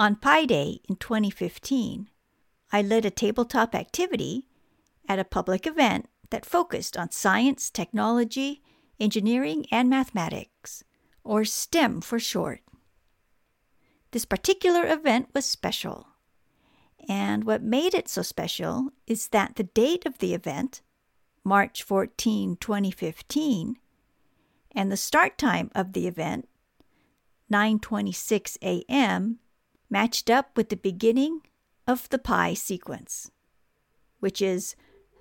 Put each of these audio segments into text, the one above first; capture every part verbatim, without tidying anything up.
On Pi Day in twenty fifteen, I led a tabletop activity at a public event that focused on science, technology, engineering, and mathematics, or STEM for short. This particular event was special, and what made it so special is that the date of the event, March fourteenth, twenty fifteen, and the start time of the event, nine twenty-six a.m., matched up with the beginning of the pi sequence, which is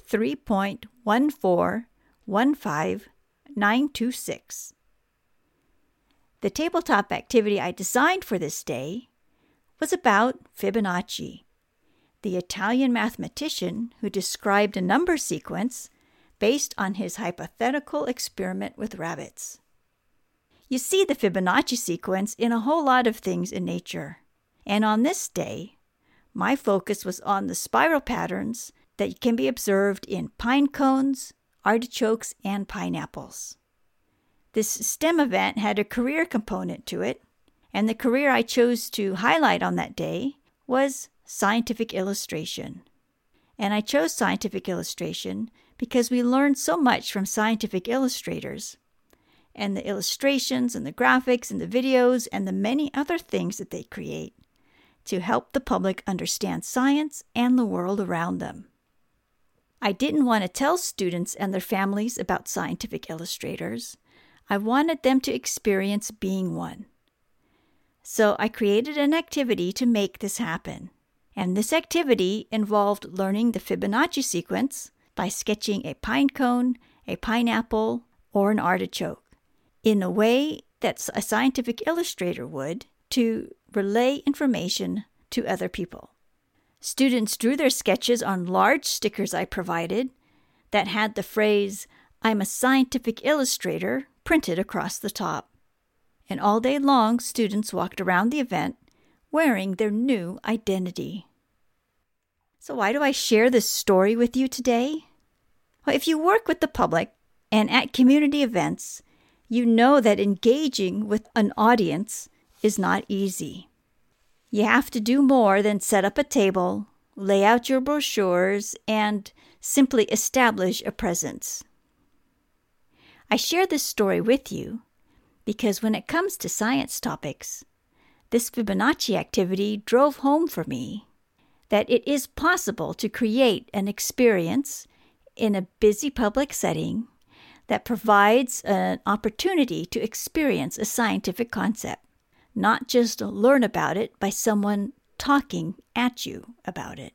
three point one four one five nine two six. The tabletop activity I designed for this day was about Fibonacci, the Italian mathematician who described a number sequence based on his hypothetical experiment with rabbits. You see the Fibonacci sequence in a whole lot of things in nature, and on this day, my focus was on the spiral patterns that can be observed in pine cones, artichokes, and pineapples. This STEM event had a career component to it, and the career I chose to highlight on that day was scientific illustration. And I chose scientific illustration because we learned so much from scientific illustrators, and the illustrations and the graphics and the videos and the many other things that they create to help the public understand science and the world around them. I didn't want to tell students and their families about scientific illustrators. I wanted them to experience being one. So I created an activity to make this happen. And this activity involved learning the Fibonacci sequence by sketching a pine cone, a pineapple, or an artichoke in a way that a scientific illustrator would to relay information to other people. Students drew their sketches on large stickers I provided that had the phrase, "I'm a scientific illustrator," printed across the top. And all day long, students walked around the event wearing their new identity. So why do I share this story with you today? Well, if you work with the public and at community events, you know that engaging with an audience is not easy. You have to do more than set up a table, lay out your brochures, and simply establish a presence. I share this story with you because when it comes to science topics, this Fibonacci activity drove home for me that it is possible to create an experience in a busy public setting that provides an opportunity to experience a scientific concept, not just learn about it by someone talking at you about it.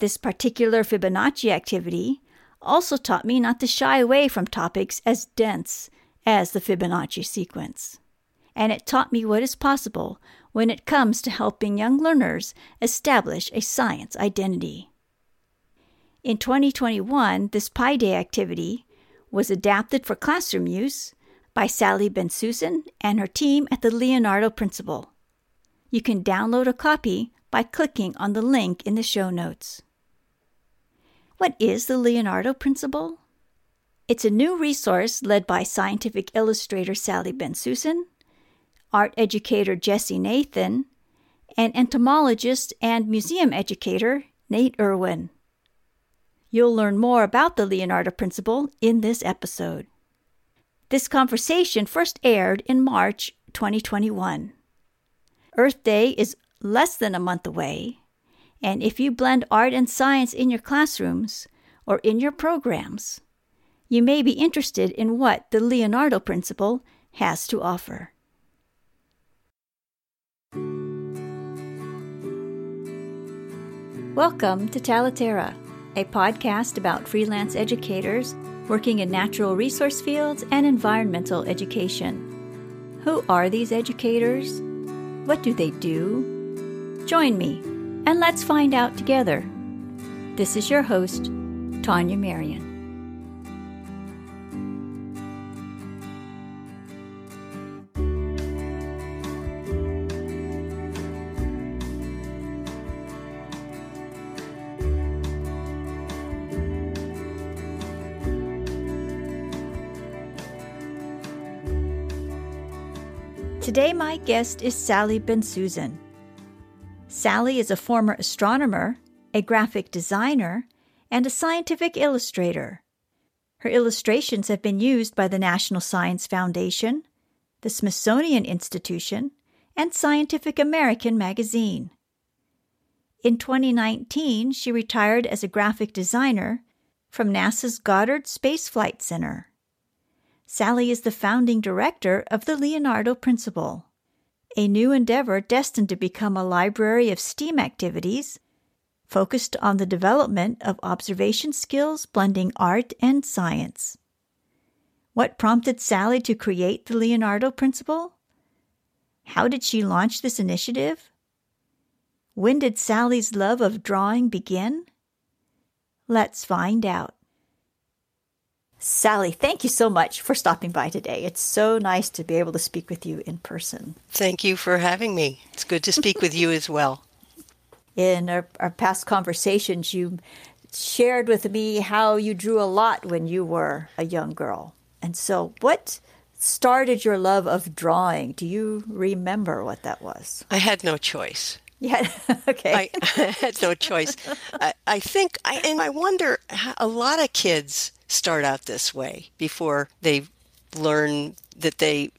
This particular Fibonacci activity also taught me not to shy away from topics as dense as the Fibonacci sequence. And it taught me what is possible when it comes to helping young learners establish a science identity. In twenty twenty-one, this Pi Day activity was adapted for classroom use by Sally Bensusen and her team at the Leonardo Principle. You can download a copy by clicking on the link in the show notes. What is the Leonardo Principle? It's a new resource led by scientific illustrator Sally Bensusen, art educator Jesse Nathan, and entomologist and museum educator Nate Irwin. You'll learn more about the Leonardo Principle in this episode. This conversation first aired in March twenty twenty-one. Earth Day is less than a month away, and if you blend art and science in your classrooms or in your programs, you may be interested in what the Leonardo Principle has to offer. Welcome to Talatera, a podcast about freelance educators working in natural resource fields and environmental education. Who are these educators? What do they do? Join me, and let's find out together. This is your host, Tanya Marion. Today my guest is Sally Bensusen. Sally is a former astronomer, a graphic designer, and a scientific illustrator. Her illustrations have been used by the National Science Foundation, the Smithsonian Institution, and Scientific American magazine. In twenty nineteen, she retired as a graphic designer from NASA's Goddard Space Flight Center. Sally is the founding director of the Leonardo Principle, a new endeavor destined to become a library of STEAM activities focused on the development of observation skills blending art and science. What prompted Sally to create the Leonardo Principle? How did she launch this initiative? When did Sally's love of drawing begin? Let's find out. Sally, thank you so much for stopping by today. It's so nice to be able to speak with you in person. Thank you for having me. It's good to speak with you as well. In our, our past conversations, you shared with me how you drew a lot when you were a young girl. And so what started your love of drawing? Do you remember what that was? I had no choice. Yeah, okay. I, I had no choice. I, I think, I, and I wonder, how a lot of kids start out this way before they learn that they,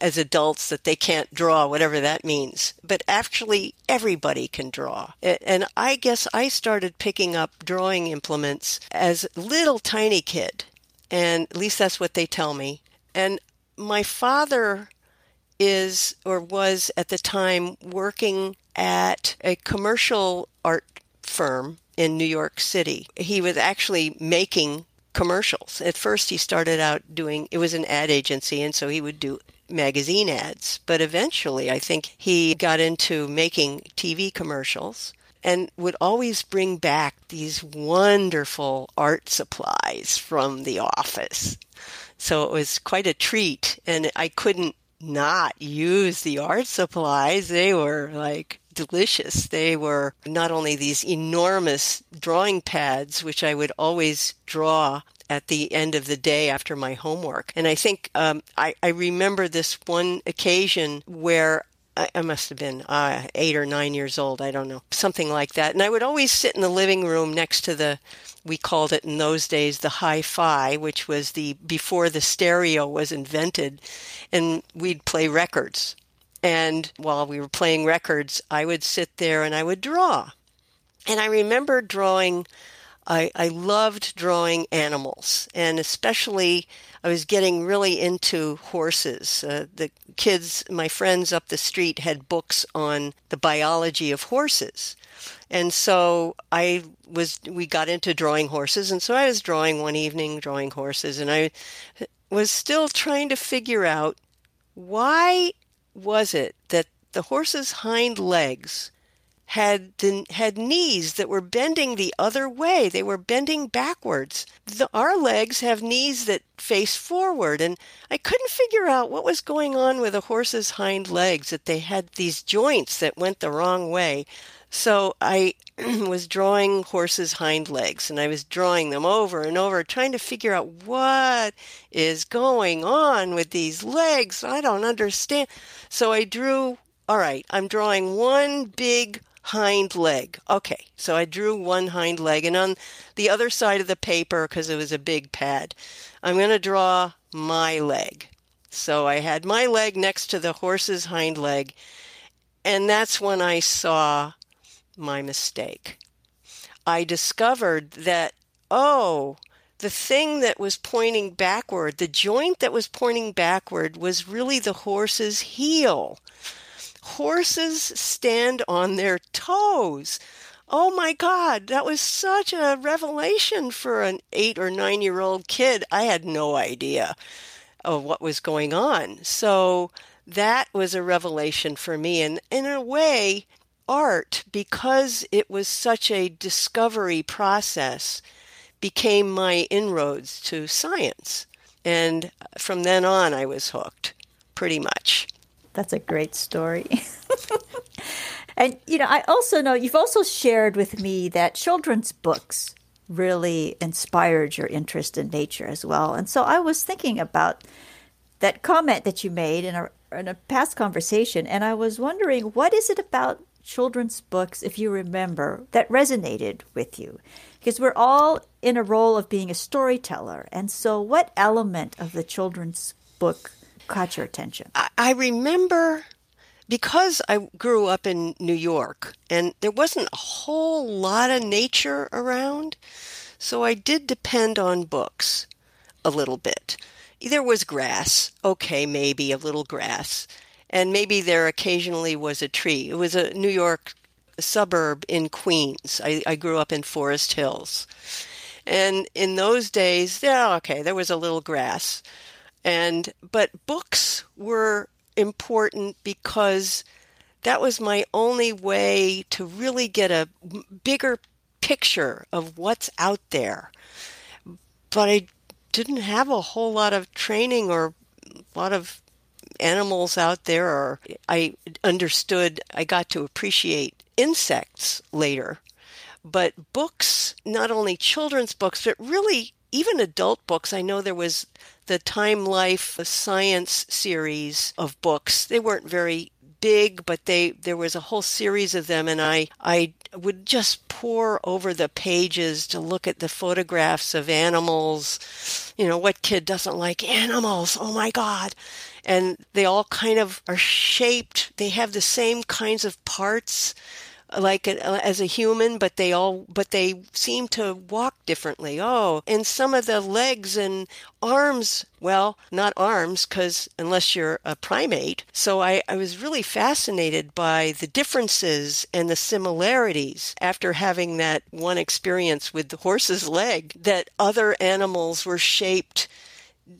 as adults, that they can't draw, whatever that means. But actually, everybody can draw. And I guess I started picking up drawing implements as a little tiny kid. And at least that's what they tell me. And my father is, or was at the time, working at a commercial art firm in New York City. He was actually making commercials. At first he started out doing, it was an ad agency, and so he would do magazine ads. But eventually I think he got into making T V commercials and would always bring back these wonderful art supplies from the office. So it was quite a treat, and I couldn't not use the art supplies. They were like delicious. They were not only these enormous drawing pads, which I would always draw at the end of the day after my homework. And I think um, I, I remember this one occasion where I, I must have been uh, eight or nine years old. I don't know, something like that. And I would always sit in the living room next to the, we called it in those days, the hi-fi, which was the, before the stereo was invented, and we'd play records. And while we were playing records, I would sit there and I would draw. And I remember drawing, I, I loved drawing animals. And especially, I was getting really into horses. Uh, the kids, my friends up the street, had books on the biology of horses. And so I was, we got into drawing horses. And so I was drawing one evening, drawing horses. And I was still trying to figure out why was it that the horse's hind legs had had knees that were bending the other way? They were bending backwards. The, our legs have knees that face forward, and I couldn't figure out what was going on with a horse's hind legs, that they had these joints that went the wrong way. So I was drawing horses' hind legs, and I was drawing them over and over, trying to figure out what is going on with these legs. I don't understand. So I drew, all right, I'm drawing one big hind leg. Okay, so I drew one hind leg, and on the other side of the paper, because it was a big pad, I'm going to draw my leg. So I had my leg next to the horse's hind leg, and that's when I saw my mistake. I discovered that, oh, the thing that was pointing backward, the joint that was pointing backward, was really the horse's heel. Horses stand on their toes. Oh my God, that was such a revelation for an eight or nine-year-old kid. I had no idea of what was going on. So that was a revelation for me. And in a way, art, because it was such a discovery process, became my inroads to science. And from then on, I was hooked, pretty much. That's a great story. And, you know, I also know you've also shared with me that children's books really inspired your interest in nature as well. And so I was thinking about that comment that you made in a in a past conversation, and I was wondering, what is it about children's books, if you remember, that resonated with you? Because we're all in a role of being a storyteller. And so what element of the children's book caught your attention? I, I remember, because I grew up in New York, and there wasn't a whole lot of nature around, so I did depend on books a little bit. There was grass, okay, maybe a little grass, and maybe there occasionally was a tree. It was a New York suburb in Queens. I, I grew up in Forest Hills. And in those days, yeah, okay, there was a little grass. And but books were important because that was my only way to really get a bigger picture of what's out there. But I didn't have a whole lot of training or a lot of animals out there, or I understood, I got to appreciate insects later. But books, not only children's books, but really even adult books. I know there was the Time Life Science series of books. They weren't very big, but they there was a whole series of them, and I, I would just pour over the pages to look at the photographs of animals. You know, what kid doesn't like animals? Oh my God. And they all kind of are shaped. They have the same kinds of parts like a, as a human, but they all, but they seem to walk differently. Oh, and some of the legs and arms, well, not arms, because unless you're a primate. So I, I was really fascinated by the differences and the similarities after having that one experience with the horse's leg, that other animals were shaped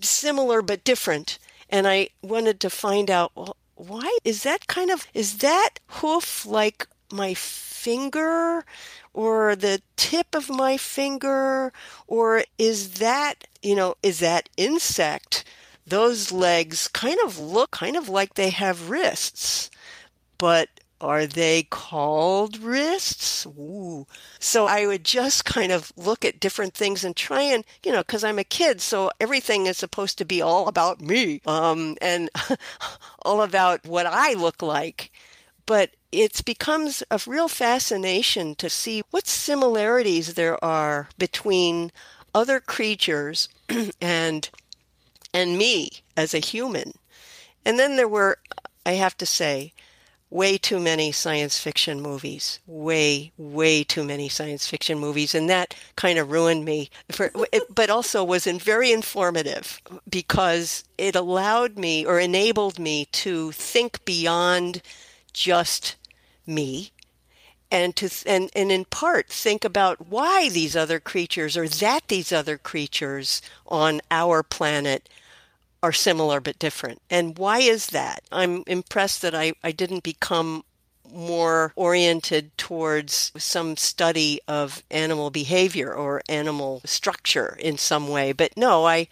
similar but different. And I wanted to find out, well, why is that kind of, is that hoof like my finger or the tip of my finger, or is that, you know, is that insect? Those legs kind of look kind of like they have wrists, but are they called wrists? Ooh. So I would just kind of look at different things and try and, you know, because I'm a kid, so everything is supposed to be all about me um, and all about what I look like. But it becomes a real fascination to see what similarities there are between other creatures and and me as a human. And then there were, I have to say, way too many science fiction movies, way, way too many science fiction movies. And that kind of ruined me, for, but also was in very informative because it allowed me or enabled me to think beyond just me and to and, and in part think about why these other creatures or that these other creatures on our planet are similar but different. And why is that? I'm impressed that I, I didn't become more oriented towards some study of animal behavior or animal structure in some way. But no, I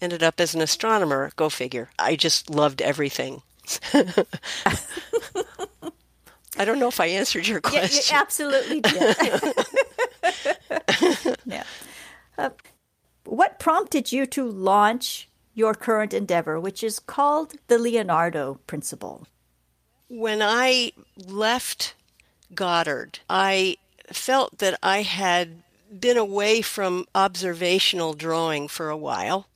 ended up as an astronomer. Go figure. I just loved everything. I don't know if I answered your question. Yeah, you absolutely did. Yeah. Uh, what prompted you to launch your current endeavor, which is called the Leonardo Principle? When I left Goddard, I felt that I had been away from observational drawing for a while.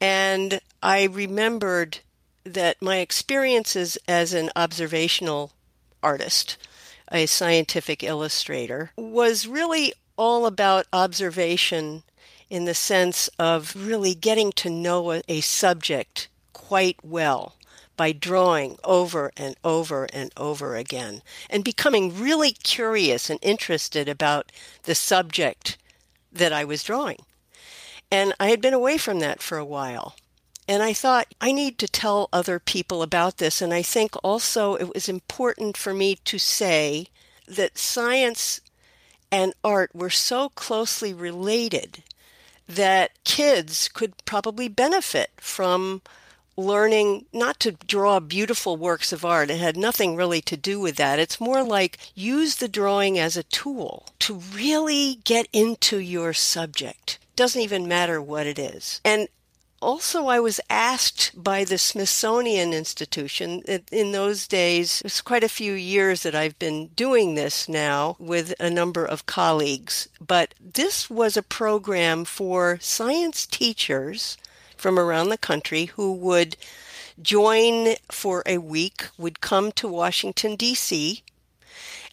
And I remembered that my experiences as an observational artist, a scientific illustrator, was really all about observation in the sense of really getting to know a, a subject quite well by drawing over and over and over again and becoming really curious and interested about the subject that I was drawing. And I had been away from that for a while. And I thought, I need to tell other people about this. And I think also it was important for me to say that science and art were so closely related that kids could probably benefit from learning not to draw beautiful works of art. It had nothing really to do with that. It's more like use the drawing as a tool to really get into your subject. Doesn't even matter what it is. And Also, I was asked by the Smithsonian Institution, in those days, it's quite a few years that I've been doing this now with a number of colleagues, but this was a program for science teachers from around the country who would join for a week, would come to Washington, D C,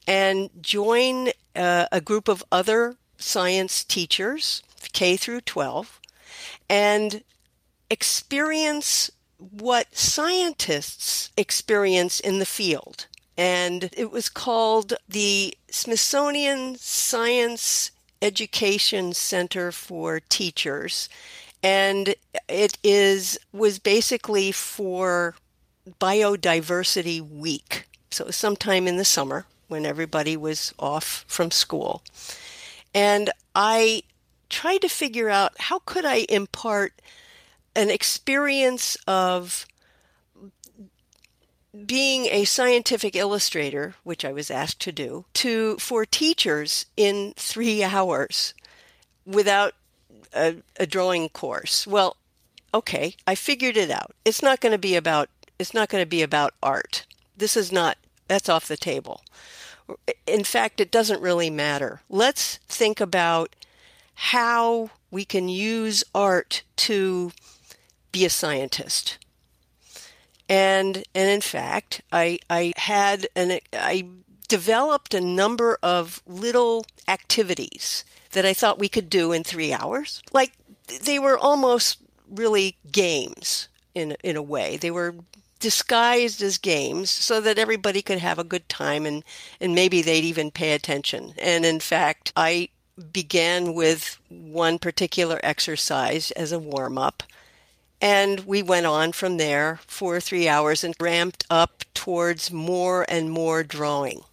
and join uh, a group of other science teachers, K through twelve, and experience what scientists experience in the field. And it was called the Smithsonian Science Education Center for Teachers. And it is was basically for Biodiversity Week. So it was sometime in the summer when everybody was off from school. And I tried to figure out how could I impart an experience of being a scientific illustrator, which I was asked to do, to for teachers in three hours without a, a drawing course. Well, okay, I figured it out. It's not going to be about it's not going to be about art. This is not that's off the table. In fact, it doesn't really matter. Let's think about how we can use art to be a scientist. And and in fact, I I had an I developed a number of little activities that I thought we could do in three hours. Like they were almost really games in in a way. They were disguised as games so that everybody could have a good time and and maybe they'd even pay attention. And in fact, I began with one particular exercise as a warm-up. And we went on from there for three hours and ramped up towards more and more drawing.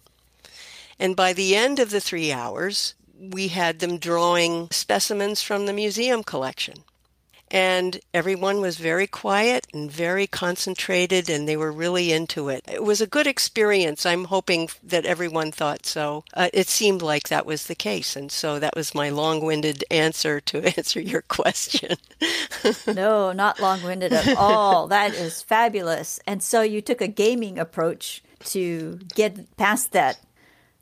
And by the end of the three hours, we had them drawing specimens from the museum collection. And everyone was very quiet and very concentrated, and they were really into it. It was a good experience. I'm hoping that everyone thought so. Uh, it seemed like that was the case, and so that was my long-winded answer to answer your question. No, not long-winded at all. That is fabulous. And so you took a gaming approach to get past that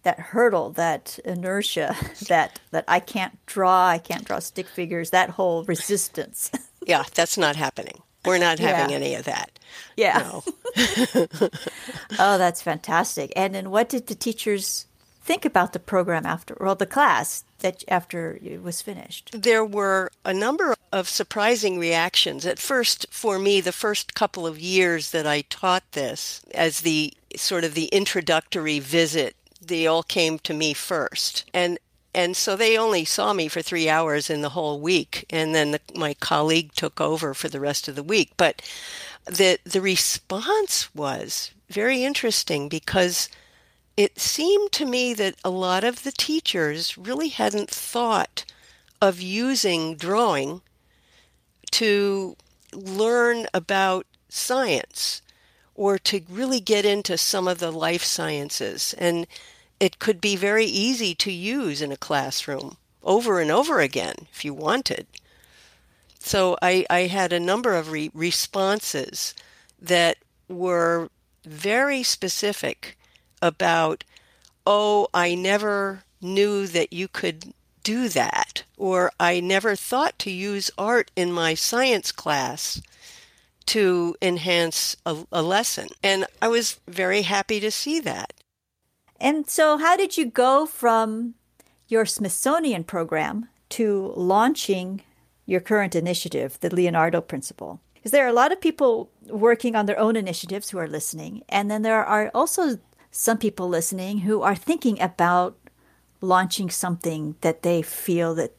that hurdle, that inertia, that, that I can't draw, I can't draw stick figures, that whole resistance. Yeah, that's not happening. We're not having yeah. any of that. Yeah. No. Oh, that's fantastic. And then what did the teachers think about the program after, well, the class that after it was finished? There were a number of surprising reactions. At first, for me, the first couple of years that I taught this as the sort of the introductory visit, they all came to me first. And and so they only saw me for three hours in the whole week. And then the, my colleague took over for the rest of the week. But the the response was very interesting because it seemed to me that a lot of the teachers really hadn't thought of using drawing to learn about science or to really get into some of the life sciences. And it could be very easy to use in a classroom over and over again if you wanted. So I, I had a number of re- responses that were very specific about, oh, I never knew that you could do that, or I never thought to use art in my science class to enhance a, a lesson. And I was very happy to see that. And so how did you go from your Smithsonian program to launching your current initiative, the Leonardo Principle? Because there are a lot of people working on their own initiatives who are listening. And then there are also some people listening who are thinking about launching something that they feel that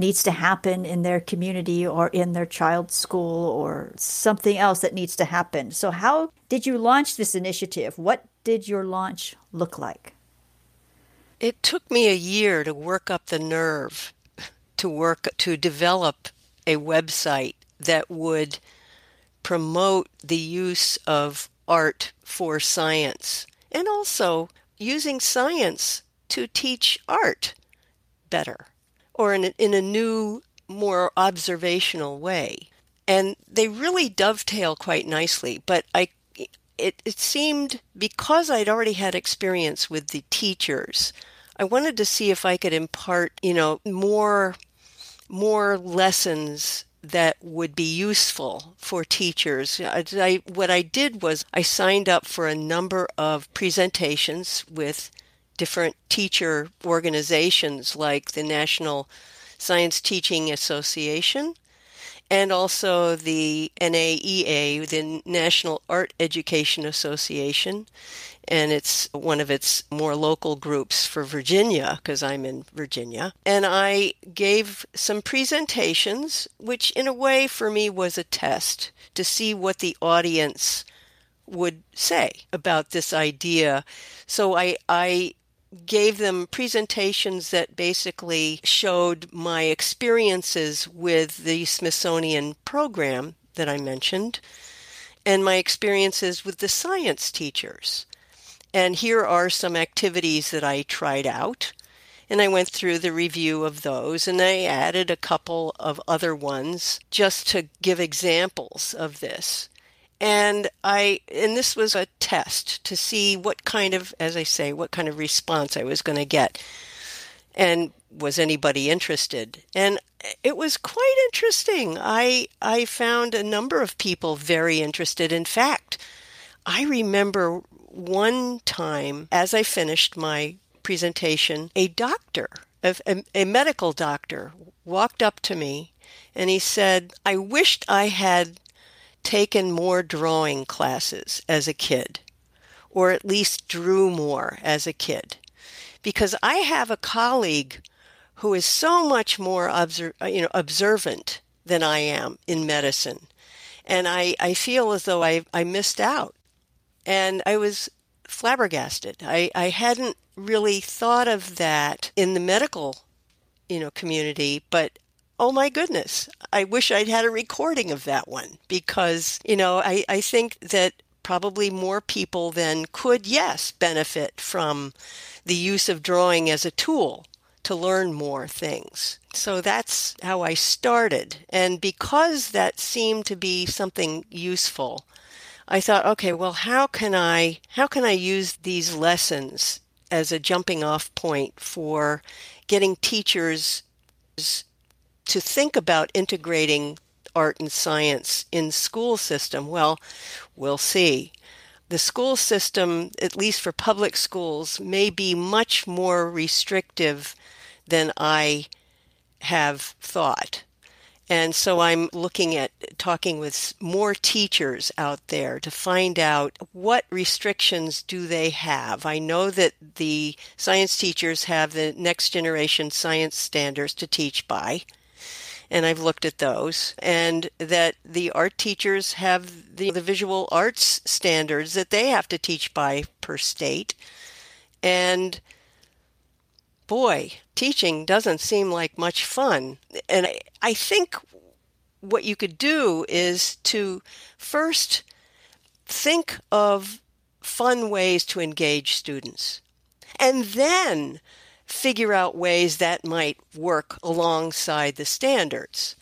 needs to happen in their community or in their child's school or something else that needs to happen. So how did you launch this initiative? What did your launch look like? It took me a year to work up the nerve to work to develop a website that would promote the use of art for science and also using science to teach art better, or in a, in a new, more observational way. and they really dovetail quite nicely. But I, it, it seemed, because I'd already had experience with the teachers, I wanted to see if I could impart, you know, more, more lessons that would be useful for teachers. I, I, what I did was I signed up for a number of presentations with different teacher organizations like the National Science Teaching Association and also the N A E A, the National Art Education Association, and it's one of its more local groups for Virginia, because I'm in Virginia. And I gave some presentations, which in a way for me was a test to see what the audience would say about this idea. So I, I gave them presentations that basically showed my experiences with the Smithsonian program that I mentioned and my experiences with the science teachers. And here are some activities that I tried out, and I went through the review of those, and I added a couple of other ones just to give examples of this. And I, and this was a test to see what kind of, as I say, what kind of response I was going to get, and was anybody interested. And it was quite interesting. I I found a number of people very interested. In fact, I remember one time, as I finished my presentation, a doctor, a, a medical doctor, walked up to me and he said, "I wished I had taken more drawing classes as a kid, or at least drew more as a kid, because I have a colleague who is so much more obser- you know, observant than I am in medicine, and I, I feel as though I, I missed out." And I was flabbergasted. I, I hadn't really thought of that in the medical, you know, community, but oh my goodness, I wish I'd had a recording of that one, because, you know, I, I think that probably more people then could, yes, benefit from the use of drawing as a tool to learn more things. So that's how I started. And because that seemed to be something useful, I thought, okay, well, how can I how can I use these lessons as a jumping off point for getting teachers to think about integrating art and science in school system? Well, we'll see. The school system, at least for public schools, may be much more restrictive than I have thought. And so I'm looking at talking with more teachers out there to find out what restrictions do they have. I know that the science teachers have the Next Generation Science Standards to teach by, and I've looked at those, and that the art teachers have the, the visual arts standards that they have to teach by per state. And boy, teaching doesn't seem like much fun. And I, I think what you could do is to first think of fun ways to engage students, and then figure out ways that might work alongside the standards.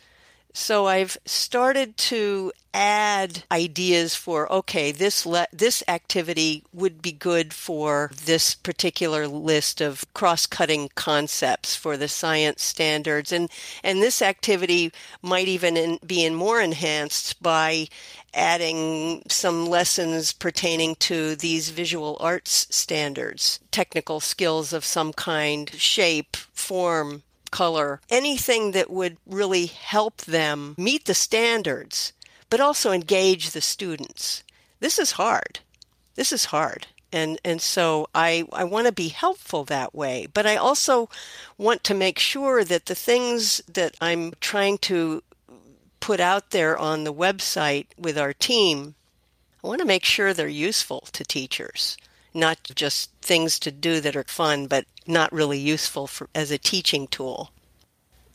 So I've started to add ideas for, okay, this le- this activity would be good for this particular list of cross-cutting concepts for the science standards. And, and this activity might even in, be in more enhanced by adding some lessons pertaining to these visual arts standards, technical skills of some kind, shape, form, color, anything that would really help them meet the standards, but also engage the students. This is hard. This is hard. And and so I, I want to be helpful that way, but I also want to make sure that the things that I'm trying to put out there on the website with our team, I want to make sure they're useful to teachers, not just things to do that are fun, but not really useful for, as a teaching tool.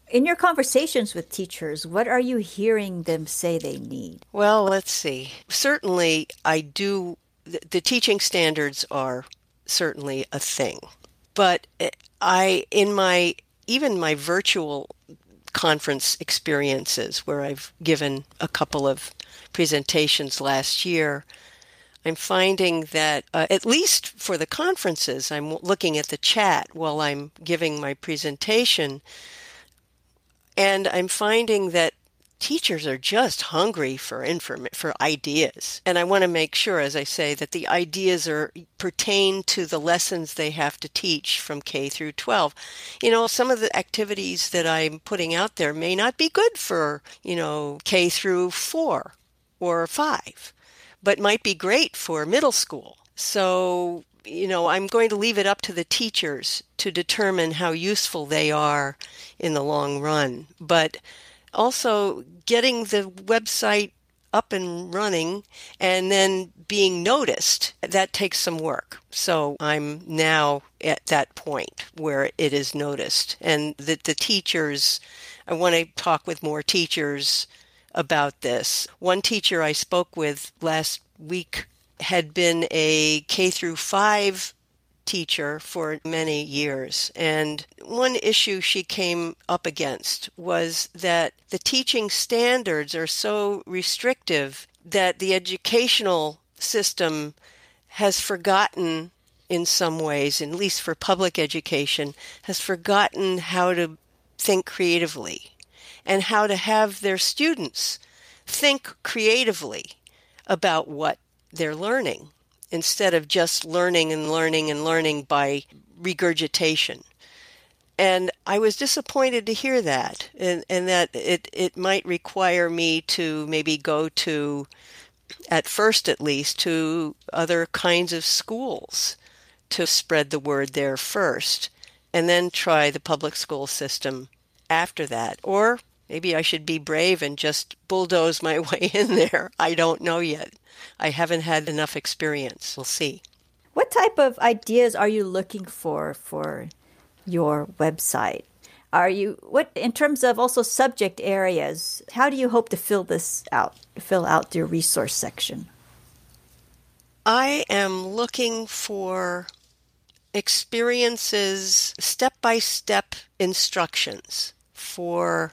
In your conversations with teachers, what are you hearing them say they need? Well, let's see. Certainly, I do, the, the teaching standards are certainly a thing. But I, in my, even my virtual conference experiences where I've given a couple of presentations last year, I'm finding that, uh, at least for the conferences, I'm looking at the chat while I'm giving my presentation, and I'm finding that teachers are just hungry for inform- for ideas. And I want to make sure, as I say, that the ideas are pertain to the lessons they have to teach from K through twelve. You know, some of the activities that I'm putting out there may not be good for, you know, K through four or five, but might be great for middle school. So, you know, I'm going to leave it up to the teachers to determine how useful they are in the long run. But also getting the website up and running and then being noticed, that takes some work. So I'm now at that point where it is noticed. And that the teachers, I want to talk with more teachers about this. One teacher I spoke with last week had been a K through five teacher for many years, and one issue she came up against was that the teaching standards are so restrictive that the educational system has forgotten, in some ways, at least for public education, has forgotten how to think creatively and how to have their students think creatively about what they're learning, instead of just learning and learning and learning by regurgitation. And I was disappointed to hear that, and, and that it, it might require me to maybe go to, at first at least, to other kinds of schools to spread the word there first, and then try the public school system after that. Or maybe I should be brave and just bulldoze my way in there. I don't know yet. I haven't had enough experience. We'll see. What type of ideas are you looking for for your website? Are you, what in terms of also subject areas, how do you hope to fill this out, fill out your resource section? I am looking for experiences, step-by-step instructions for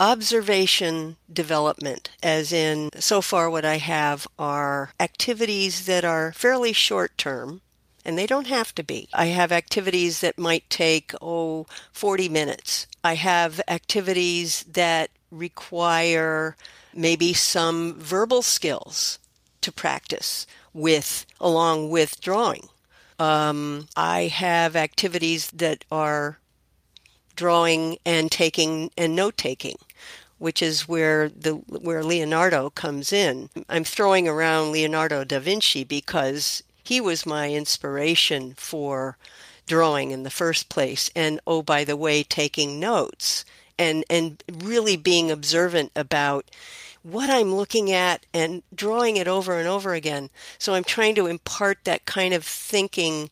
observation development, as in, so far what I have are activities that are fairly short term, and they don't have to be. I have activities that might take, oh, forty minutes. I have activities that require maybe some verbal skills to practice with, along with drawing. Um, I have activities that are drawing and taking and note-taking, which is where the where Leonardo comes in. I'm throwing around Leonardo da Vinci because he was my inspiration for drawing in the first place, and, oh, by the way, taking notes and, and really being observant about what I'm looking at and drawing it over and over again. So I'm trying to impart that kind of thinking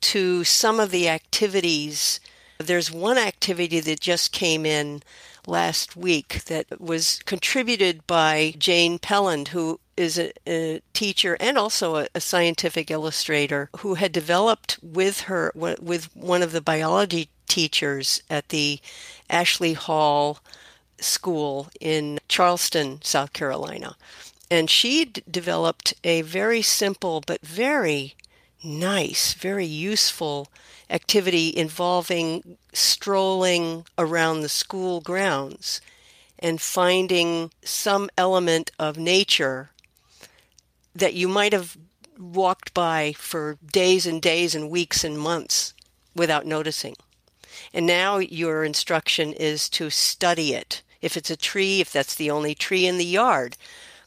to some of the activities. There's one activity that just came in last week that was contributed by Jane Pelland, who is a, a teacher and also a, a scientific illustrator, who had developed with her, with one of the biology teachers at the Ashley Hall School in Charleston, South Carolina. And she d- developed a very simple but very nice, very useful activity involving strolling around the school grounds and finding some element of nature that you might have walked by for days and days and weeks and months without noticing. And now your instruction is to study it. If it's a tree, if that's the only tree in the yard,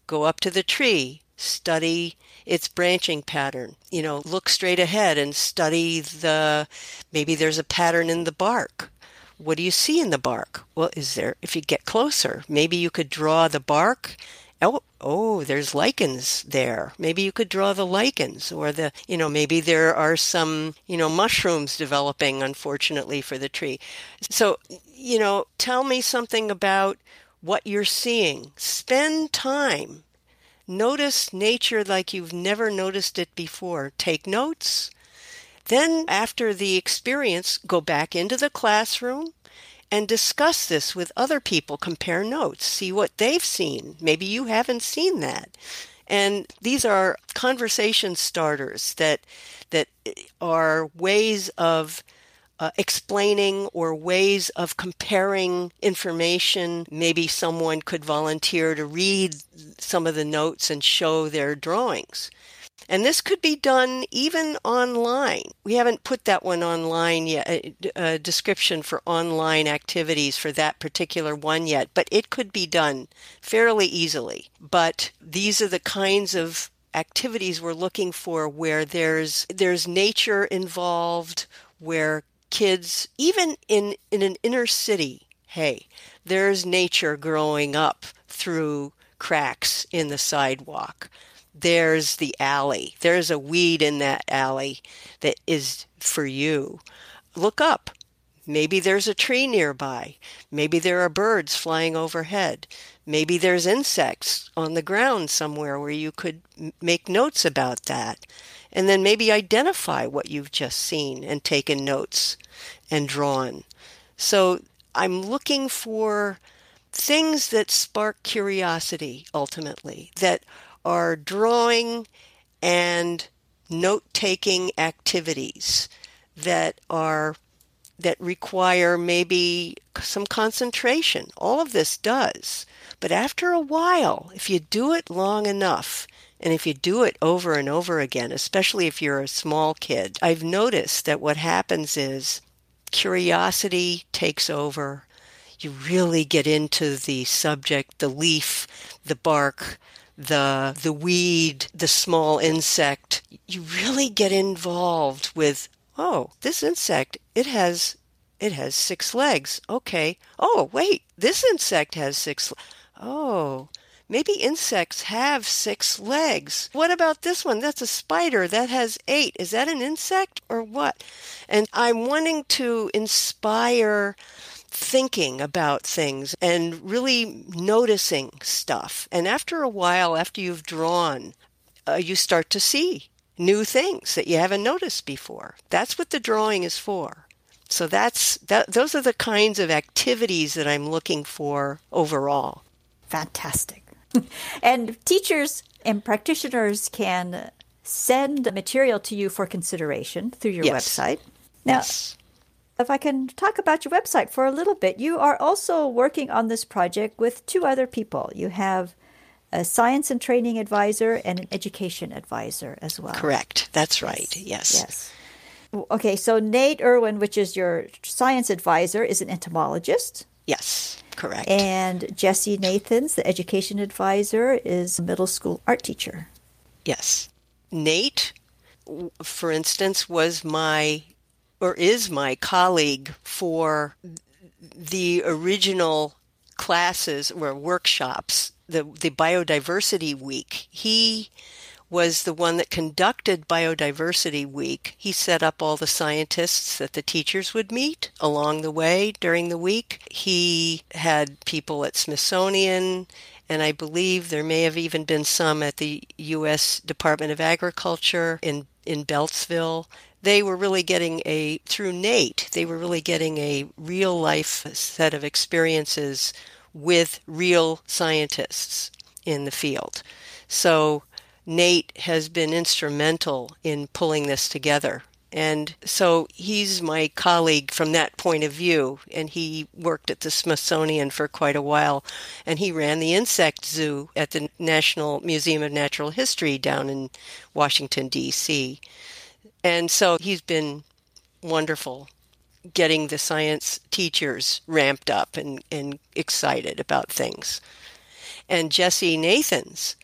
go up to the tree, study its branching pattern. You know, look straight ahead and study the, maybe there's a pattern in the bark. What do you see in the bark? Well, is there, if you get closer, maybe you could draw the bark. Oh, oh, there's lichens there. Maybe you could draw the lichens, or the, you know, maybe there are some, you know, mushrooms developing, unfortunately, for the tree. So, you know, tell me something about what you're seeing. Spend time. Notice nature like you've never noticed it before. Take notes. Then, after the experience, go back into the classroom and discuss this with other people, compare notes, see what they've seen. Maybe you haven't seen that. And these are conversation starters that that are ways of uh, explaining or ways of comparing information. Maybe someone could volunteer to read some of the notes and show their drawings. And this could be done even online. We haven't put that one online yet, a description for online activities for that particular one yet, but it could be done fairly easily. But these are the kinds of activities we're looking for where there's there's nature involved, where kids, even in, in an inner city, hey, there's nature growing up through cracks in the sidewalk. There's the alley. There's a weed in that alley that is for you. Look up. Maybe there's a tree nearby. Maybe there are birds flying overhead. Maybe there's insects on the ground somewhere where you could m- make notes about that. And then maybe identify what you've just seen and taken notes and drawn. So I'm looking for things that spark curiosity, ultimately, that are drawing and note-taking activities that are that require maybe some concentration. All of this does. But after a while, if you do it long enough, and if you do it over and over again, especially if you're a small kid, I've noticed that what happens is curiosity takes over. You really get into the subject, the leaf, the bark, the the weed, the small insect. You really get involved with, oh, this insect, it has it has six legs. Okay. Oh, wait, this insect has six. Le- oh, maybe insects have six legs. What about this one? That's a spider. That has eight. Is that an insect or what? And I'm wanting to inspire thinking about things and really noticing stuff. And after a while, after you've drawn, uh, you start to see new things that you haven't noticed before. That's what the drawing is for. So that's that, those are the kinds of activities that I'm looking for overall. Fantastic. And teachers and practitioners can send material to you for consideration through your yes. website. Now, yes. If I can talk about your website for a little bit, you are also working on this project with two other people. You have a science and training advisor and an education advisor as well. Correct. That's right. Yes. Yes. Okay, so Nate Irwin, which is your science advisor, is an entomologist. Yes, correct. And Jesse Nathan, the education advisor, is a middle school art teacher. Yes. Nate, for instance, was my... or is my colleague for the original classes or workshops, the, the Biodiversity Week. He was the one that conducted Biodiversity Week. He set up all the scientists that the teachers would meet along the way during the week. He had people at Smithsonian, and I believe there may have even been some at the U S Department of Agriculture in, in Beltsville. They were really getting a, through Nate, they were really getting a real life set of experiences with real scientists in the field. So Nate has been instrumental in pulling this together. And so he's my colleague from that point of view, and he worked at the Smithsonian for quite a while, and he ran the insect zoo at the National Museum of Natural History down in Washington, D C, and so he's been wonderful getting the science teachers ramped up and, and excited about things. And Jesse Nathans,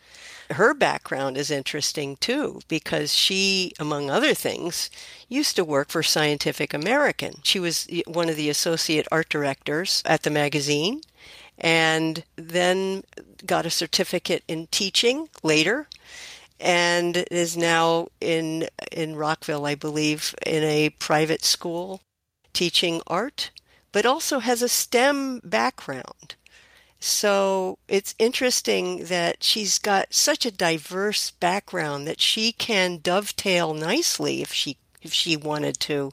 her background is interesting too, because she, among other things, used to work for Scientific American. She was one of the associate art directors at the magazine and then got a certificate in teaching later, and is now in in Rockville, I believe, in a private school teaching art, but also has a STEM background. So it's interesting that she's got such a diverse background that she can dovetail nicely, if she if she wanted to,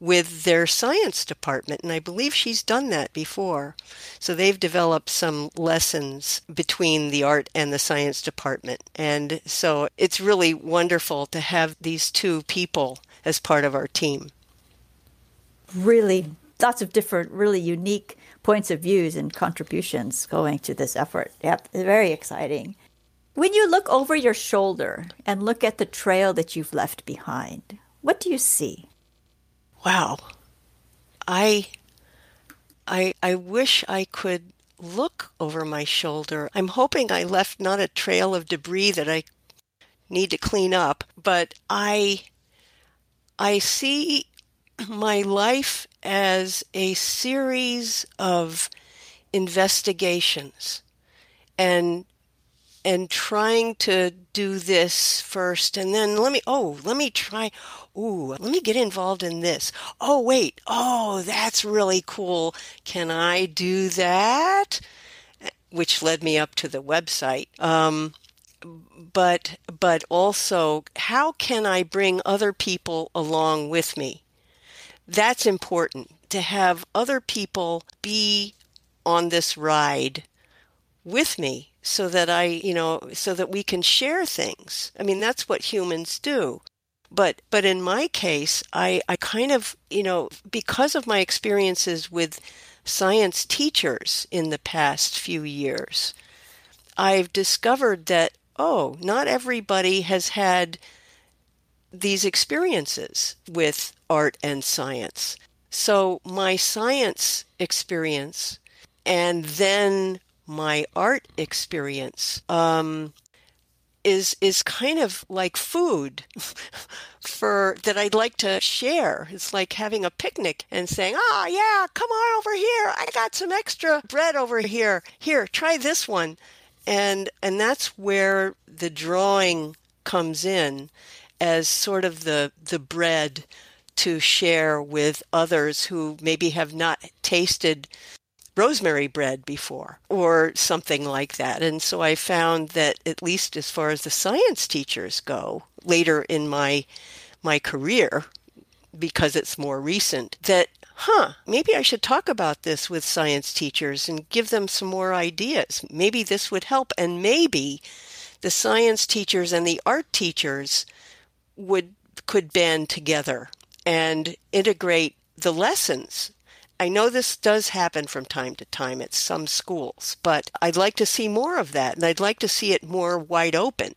with their science department, and I believe she's done that before. So they've developed some lessons between the art and the science department. And so it's really wonderful to have these two people as part of our team. Really, lots of different, really unique points of views and contributions going to this effort. Yep, very exciting. When you look over your shoulder and look at the trail that you've left behind, what do you see? Wow. I I I wish I could look over my shoulder. I'm hoping I left not a trail of debris that I need to clean up, but I I see my life as a series of investigations and and trying to do this first, and then let me, oh, let me try, ooh, let me get involved in this. Oh, wait, oh, that's really cool. Can I do that? Which led me up to the website. Um, but but also, how can I bring other people along with me? That's important, to have other people be on this ride with me, so that I, you know, so that we can share things. I mean, that's what humans do. But but in my case, I, I kind of, you know, because of my experiences with science teachers in the past few years, I've discovered that, oh, not everybody has had these experiences with art and science. So my science experience and then my art experience um, is is kind of like food for that I'd like to share. It's like having a picnic and saying, "Ah, oh, yeah, come on over here. I got some extra bread over here. Here, try this one," and and that's where the drawing comes in as sort of the the bread to share with others who maybe have not tasted rosemary bread before or something like that. And so I found that, at least as far as the science teachers go later in my my career, because it's more recent, that, huh, maybe I should talk about this with science teachers and give them some more ideas. Maybe this would help. And maybe the science teachers and the art teachers would could band together and integrate the lessons. I know this does happen from time to time at some schools, but I'd like to see more of that, and I'd like to see it more wide open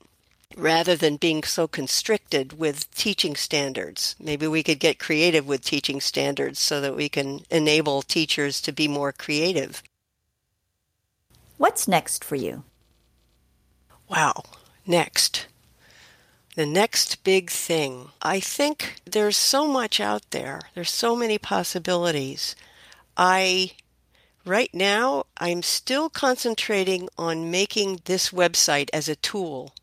rather than being so constricted with teaching standards. Maybe we could get creative with teaching standards so that we can enable teachers to be more creative. What's next for you? Wow, next. The next big thing. I think there's so much out there. There's so many possibilities. I, right now, I'm still concentrating on making this website as a tool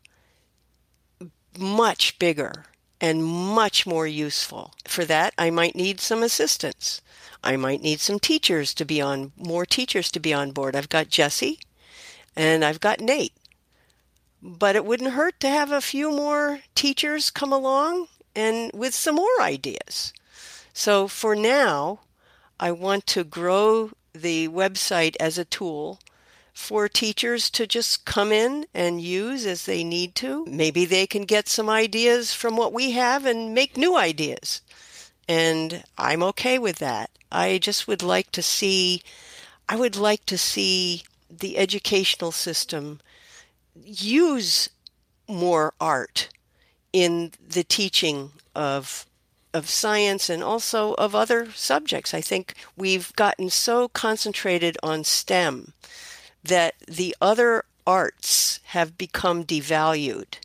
much bigger and much more useful. For that, I might need some assistance. I might need some teachers to be on, more teachers to be on board. I've got Jesse and I've got Nate. But it wouldn't hurt to have a few more teachers come along and with some more ideas. So for now, I want to grow the website as a tool for teachers to just come in and use as they need to. Maybe they can get some ideas from what we have and make new ideas. And I'm okay with that. I just would like to see, I would like to see the educational system use more art in the teaching of of science and also of other subjects. I think we've gotten so concentrated on STEM that the other arts have become devalued.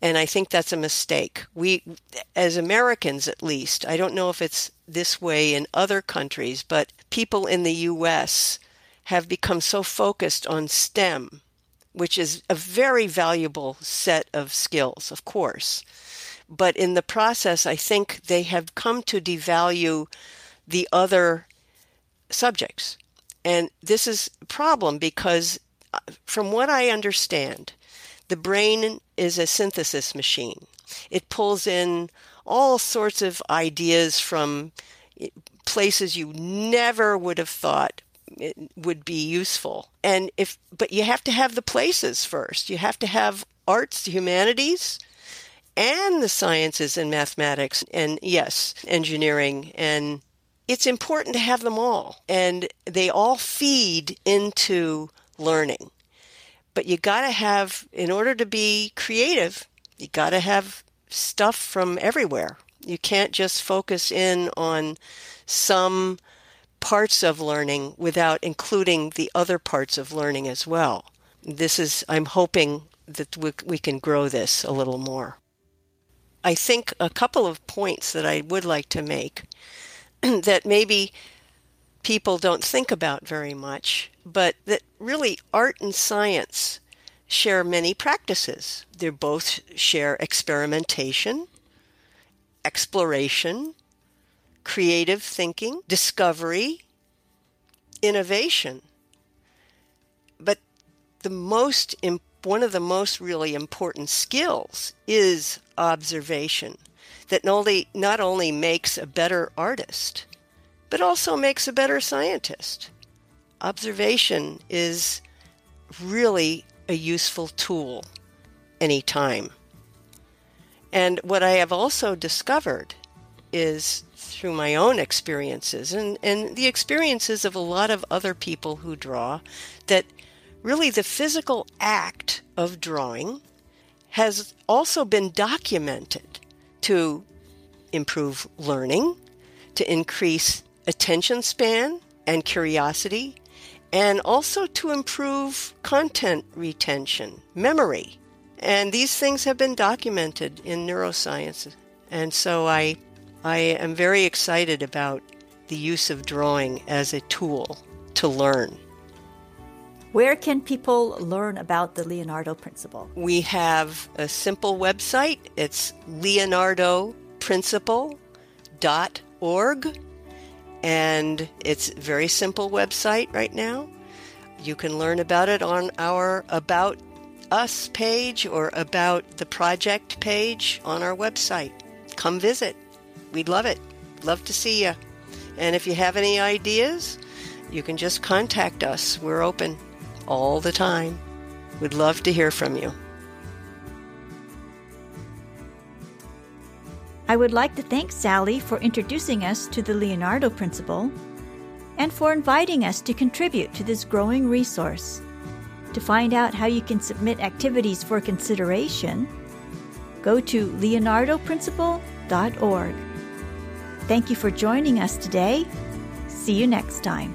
And I think that's a mistake. We, as Americans at least, I don't know if it's this way in other countries, but people in the U S have become so focused on STEM, which is a very valuable set of skills, of course. But in the process, I think they have come to devalue the other subjects. And this is a problem because, from what I understand, the brain is a synthesis machine. It pulls in all sorts of ideas from places you never would have thought it would be useful. And if, but you have to have the places first. You have to have arts, humanities, and the sciences and mathematics, and yes, engineering. And it's important to have them all. And they all feed into learning. But you got to have, in order to be creative, you got to have stuff from everywhere. You can't just focus in on some parts of learning without including the other parts of learning as well. This is, I'm hoping that we, we can grow this a little more. I think a couple of points that I would like to make that maybe people don't think about very much, but that really art and science share many practices. They both share experimentation, exploration, creative thinking, discovery, innovation. But the most imp- one of the most really important skills is observation, that not only, not only makes a better artist, but also makes a better scientist. Observation is really a useful tool anytime. And what I have also discovered is through my own experiences and, and the experiences of a lot of other people who draw, that really the physical act of drawing has also been documented to improve learning, to increase attention span and curiosity, and also to improve content retention, memory. And these things have been documented in neuroscience. And so I, I am very excited about the use of drawing as a tool to learn. Where can people learn about the Leonardo Principle? We have a simple website. It's leonardo principle dot org. And it's a very simple website right now. You can learn about it on our About Us page or About the Project page on our website. Come visit. We'd love it. Love to see you. And if you have any ideas, you can just contact us. We're open all the time. We'd love to hear from you. I would like to thank Sally for introducing us to the Leonardo Principle and for inviting us to contribute to this growing resource. To find out how you can submit activities for consideration, go to leonardo principle dot org. Thank you for joining us today. See you next time.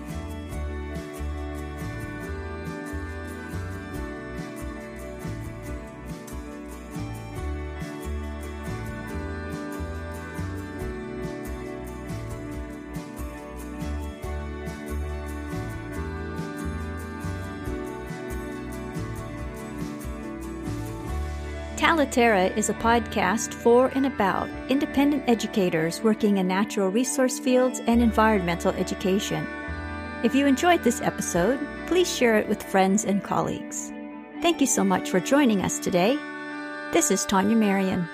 Talatera is a podcast for and about independent educators working in natural resource fields and environmental education. If you enjoyed this episode, please share it with friends and colleagues. Thank you so much for joining us today. This is Tanya Marion.